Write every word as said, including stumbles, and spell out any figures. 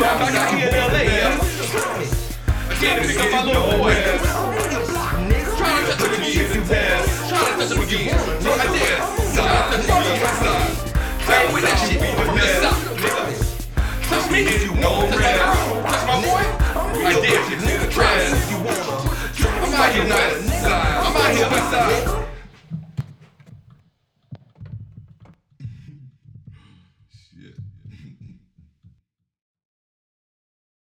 Rap I got here in L A, yeah. I can't pick up my little boy ass. Tryna touch him again, it's ass. Tryna touch him again, no I dare. Stop, touch me again, stop. Play with that shit, but stop, nigga. Touch me if you want,